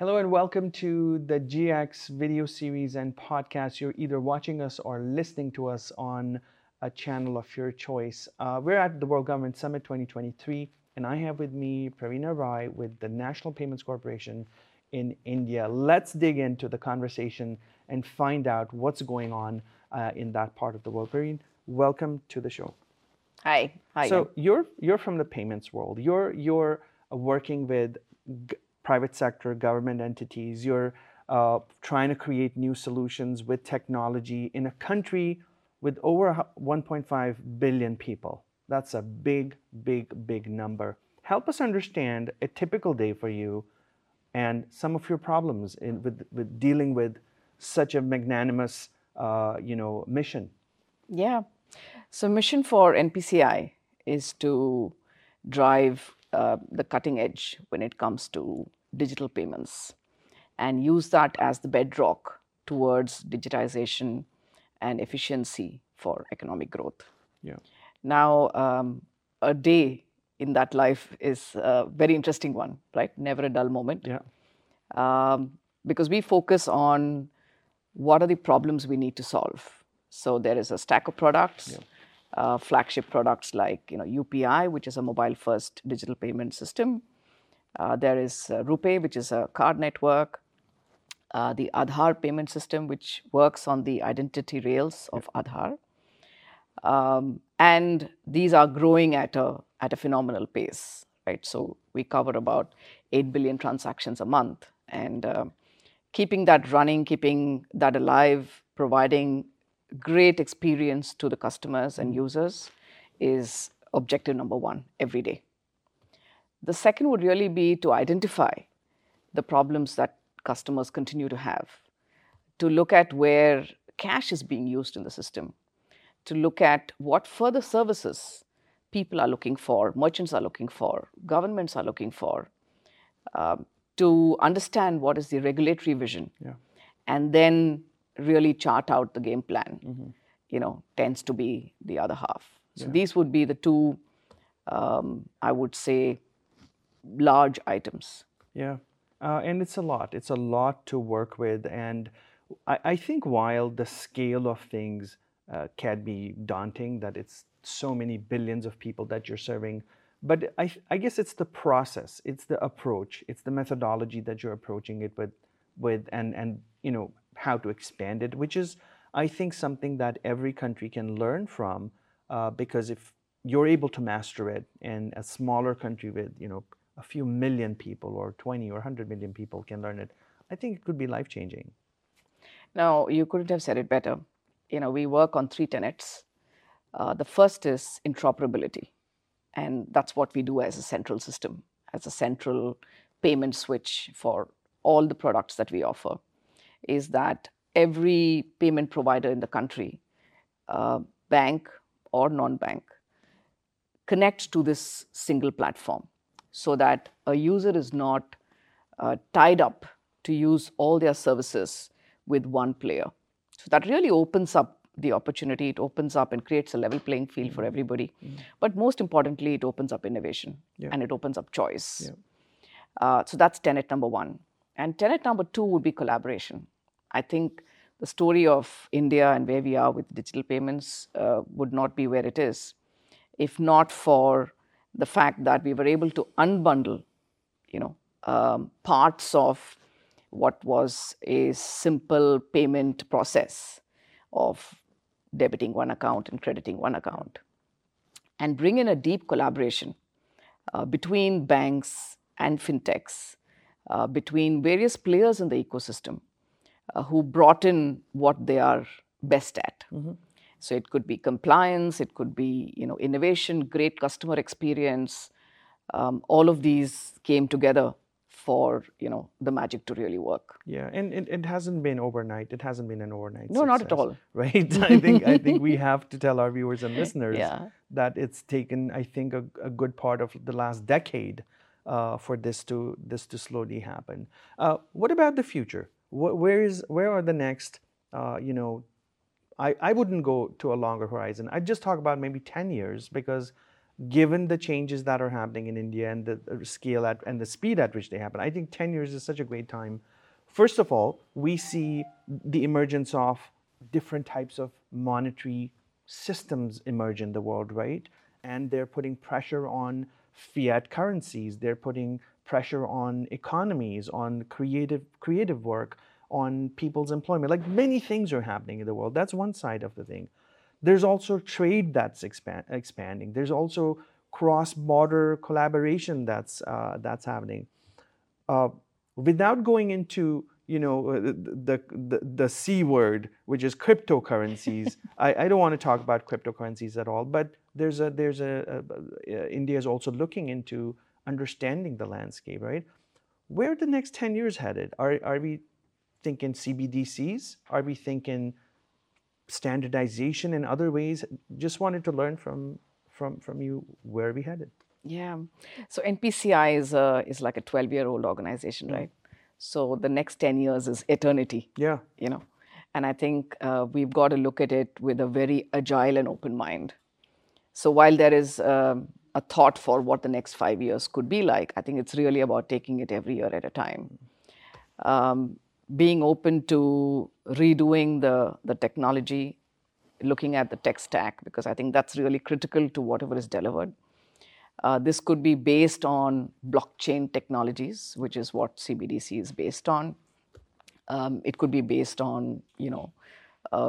Hello and welcome to the GX video series and podcast. You're either watching us or listening to us on a channel of your choice. We're at the World Government Summit 2023, and I have with me Praveena Rai with the National Payments Corporation in India. Let's dig into the conversation and find out what's going on in that part of the world. Praveena, welcome to the show. Hi. Hi. So you're from the payments world. You're working with private sector, government entities. You're trying to create new solutions with technology in a country with over 1.5 billion people. That's a big, big, big number. Help us understand a typical day for you and some of your problems with dealing with such a magnanimous, mission. Yeah. So mission for NPCI is to drive the cutting edge when it comes to digital payments and use that as the bedrock towards digitization and efficiency for economic growth. Yeah. Now, a day in that life is a very interesting one, right? Never a dull moment. Yeah. Because we focus on what are the problems we need to solve. So there is a stack of products. Yeah. Flagship products like UPI, which is a mobile-first digital payment system. There is RuPay, which is a card network. The Aadhaar payment system, which works on the identity rails of Aadhaar. And these are growing at a phenomenal pace, right? So we cover about 8 billion transactions a month. And keeping that running, keeping that alive, providing great experience to the customers and users is objective number one every day. The second would really be to identify the problems that customers continue to have, to look at where cash is being used in the system, to look at what further services people are looking for, merchants are looking for, governments are looking for, to understand what is the regulatory vision, and then really chart out the game plan, tends to be the other half. So these would be the two, I would say, large items. Yeah, and it's a lot. It's a lot to work with. And I think while the scale of things can be daunting, that it's so many billions of people that you're serving, but I guess it's the process, it's the approach, it's the methodology that you're approaching it with and how to expand it, which is, I think, something that every country can learn from, because if you're able to master it, and a smaller country with, a few million people or 20 or 100 million people can learn it, I think it could be life-changing. No, you couldn't have said it better. We work on three tenets. The first is interoperability, and that's what we do as a central system, as a central payment switch for all the products that we offer. Is that every payment provider in the country, bank or non-bank, connects to this single platform so that a user is not tied up to use all their services with one player. So that really opens up the opportunity. It opens up and creates a level playing field for everybody. But most importantly, it opens up innovation and it opens up choice. So that's tenet number one. And tenet number two would be collaboration. I think the story of India and where we are with digital payments would not be where it is if not for the fact that we were able to unbundle, parts of what was a simple payment process of debiting one account and crediting one account, and bring in a deep collaboration between banks and fintechs, between various players in the ecosystem who brought in what they are best at. So it could be compliance, it could be innovation, great customer experience. All of these came together for the magic to really work. Yeah, and it hasn't been overnight. It hasn't been an overnight success, not at all. Right? I think we have to tell our viewers and listeners that it's taken, I think, a good part of the last decade for this to slowly happen. What about the future? Where are the next? I wouldn't go to a longer horizon. I'd just talk about maybe 10 years, because given the changes that are happening in India and the scale at and the speed at which they happen, I think 10 years is such a great time. First of all, we see the emergence of different types of monetary systems emerge in the world, right? And they're putting pressure on fiat currencies. They're putting pressure on economies, on creative work, on people's employment. Like, many things are happening in the world. That's one side of the thing. There's also trade that's expanding. There's also cross-border collaboration that's happening. Without going into, you know, the C word, which is cryptocurrencies. I don't want to talk about cryptocurrencies at all, but India is also looking into understanding the landscape, right? Where are the next 10 years headed? Are we thinking CBDCs? Are we thinking standardization in other ways? Just wanted to learn from you, where are we headed? Yeah, so NPCI is like a 12-year-old organization, mm-hmm. right? So the next 10 years is eternity. Yeah. You know, and I think we've got to look at it with a very agile and open mind. So while there is a thought for what the next 5 years could be like, I think it's really about taking it every year at a time. Being open to redoing the technology, looking at the tech stack, because I think that's really critical to whatever is delivered. This could be based on blockchain technologies, which is what CBDC is based on. It could be based on, you know,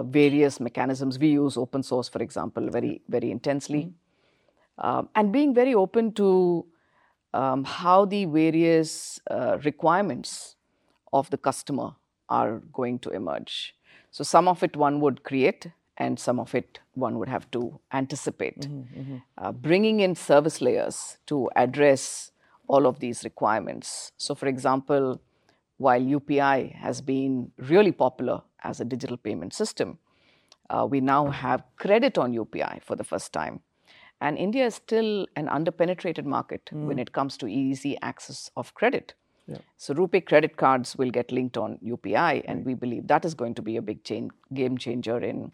various mechanisms. We use open source, for example, very, very intensely. Mm-hmm. And being very open to how the various requirements of the customer are going to emerge. So some of it one would create, and some of it one would have to anticipate. Mm-hmm, mm-hmm. Bringing in service layers to address all of these requirements. So for example, while UPI has been really popular as a digital payment system, we now have credit on UPI for the first time. And India is still an underpenetrated market when it comes to easy access of credit. Yeah. So RuPay credit cards will get linked on UPI, and we believe that is going to be a big game changer in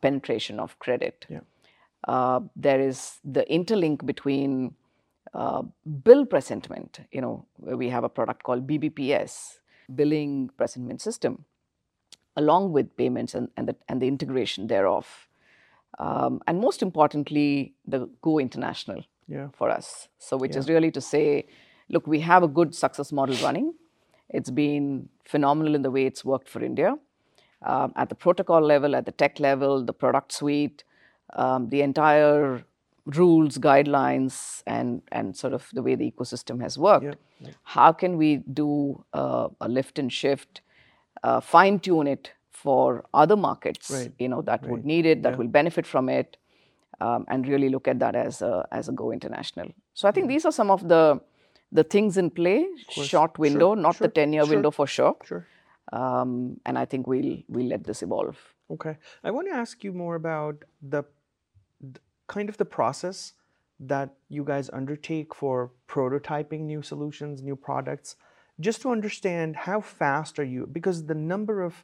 penetration of credit. Yeah. There is the interlink between bill presentment. You know, we have a product called BBPS, billing presentment system, along with payments and the integration thereof, and most importantly, the go international for us. So, which is really to say, look, we have a good success model running. It's been phenomenal in the way it's worked for India. At the protocol level, at the tech level, the product suite, the entire rules, guidelines, and sort of the way the ecosystem has worked. Yeah, yeah. How can we do a lift and shift, fine-tune it for other markets, you know, that would need it, that will benefit from it, and really look at that as a go international. So I think these are some of the things in play. Short window, not the 10-year window for sure. Sure. And I think we'll let this evolve. Okay. I want to ask you more about the kind of the process that you guys undertake for prototyping new solutions, new products, just to understand how fast are you, because the number of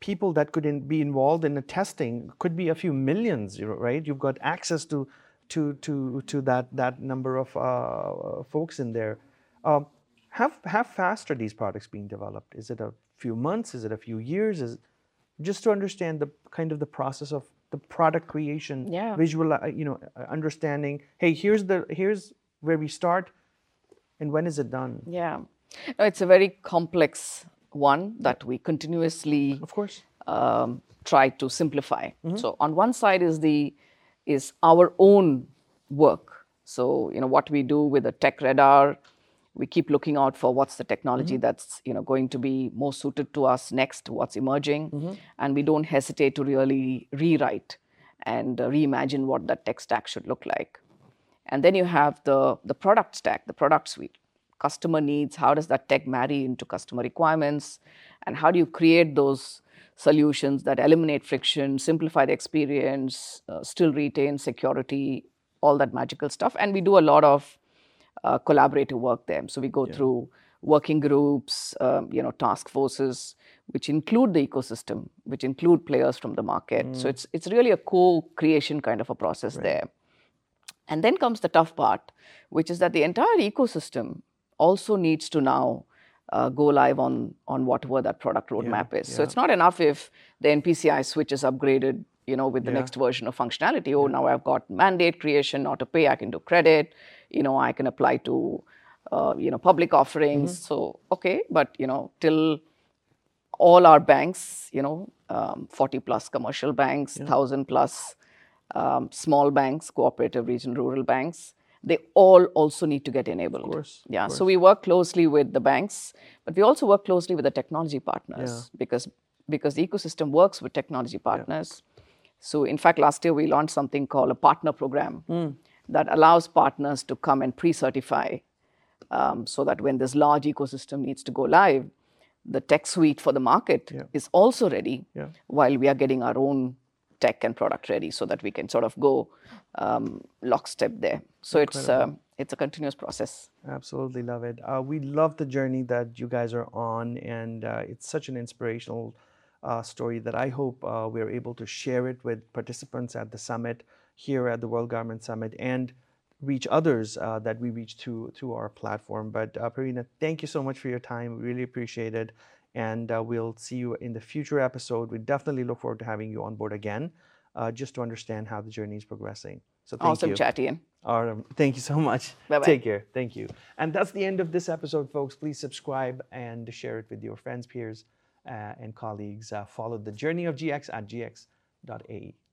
people that could be involved in the testing could be a few millions, right? You've got access to that number of folks in there. How fast are these products being developed? Is it a few months? Is it a few years? Just to understand the kind of the process of the product creation, visual, you know, understanding. Hey, here's where we start, and when is it done? Yeah, no, it's a very complex one that we continuously, of course, try to simplify. Mm-hmm. So on one side is our own work. So you know what we do with the tech radar. We keep looking out for what's the technology that's, you know, going to be more suited to us next, what's emerging. Mm-hmm. And we don't hesitate to really rewrite and reimagine what that tech stack should look like. And then you have the product stack, the product suite. Customer needs, how does that tech marry into customer requirements? And how do you create those solutions that eliminate friction, simplify the experience, still retain security, all that magical stuff. And we do a lot of collaborative work there. So we go through working groups, you know, task forces, which include the ecosystem, which include players from the market. So it's really a co-creation kind of a process there. And then comes the tough part, which is that the entire ecosystem also needs to now go live on whatever that product roadmap is. So it's not enough if the NPCI switch is upgraded, with the next version of functionality. Now I've got mandate creation, auto pay, I can do credit, I can apply to, public offerings. Mm-hmm. So, okay, but, till all our banks, 40 plus commercial banks, 1,000 plus small banks, cooperative, regional, rural banks, they all also need to get enabled. Of course. Yeah. Of course. So we work closely with the banks, but we also work closely with the technology partners because the ecosystem works with technology partners. Yeah. So in fact, last year we launched something called a partner program that allows partners to come and pre-certify so that when this large ecosystem needs to go live, the tech suite for the market is also ready while we are getting our own tech and product ready so that we can sort of go lockstep there. So it's a continuous process. Absolutely love it. We love the journey that you guys are on, and it's such an inspirational story that I hope we're able to share it with participants at the summit, here at the World Government Summit, and reach others that we reach through our platform. But Praveena, thank you so much for your time. We really appreciate it. And we'll see you in the future episode. We definitely look forward to having you on board again, just to understand how the journey is progressing. So thank you. Awesome chat, Ian. Thank you so much. Bye-bye. Take care. Thank you. And that's the end of this episode, folks. Please subscribe and share it with your friends, peers, and colleagues. Follow the journey of GX at gx.ae.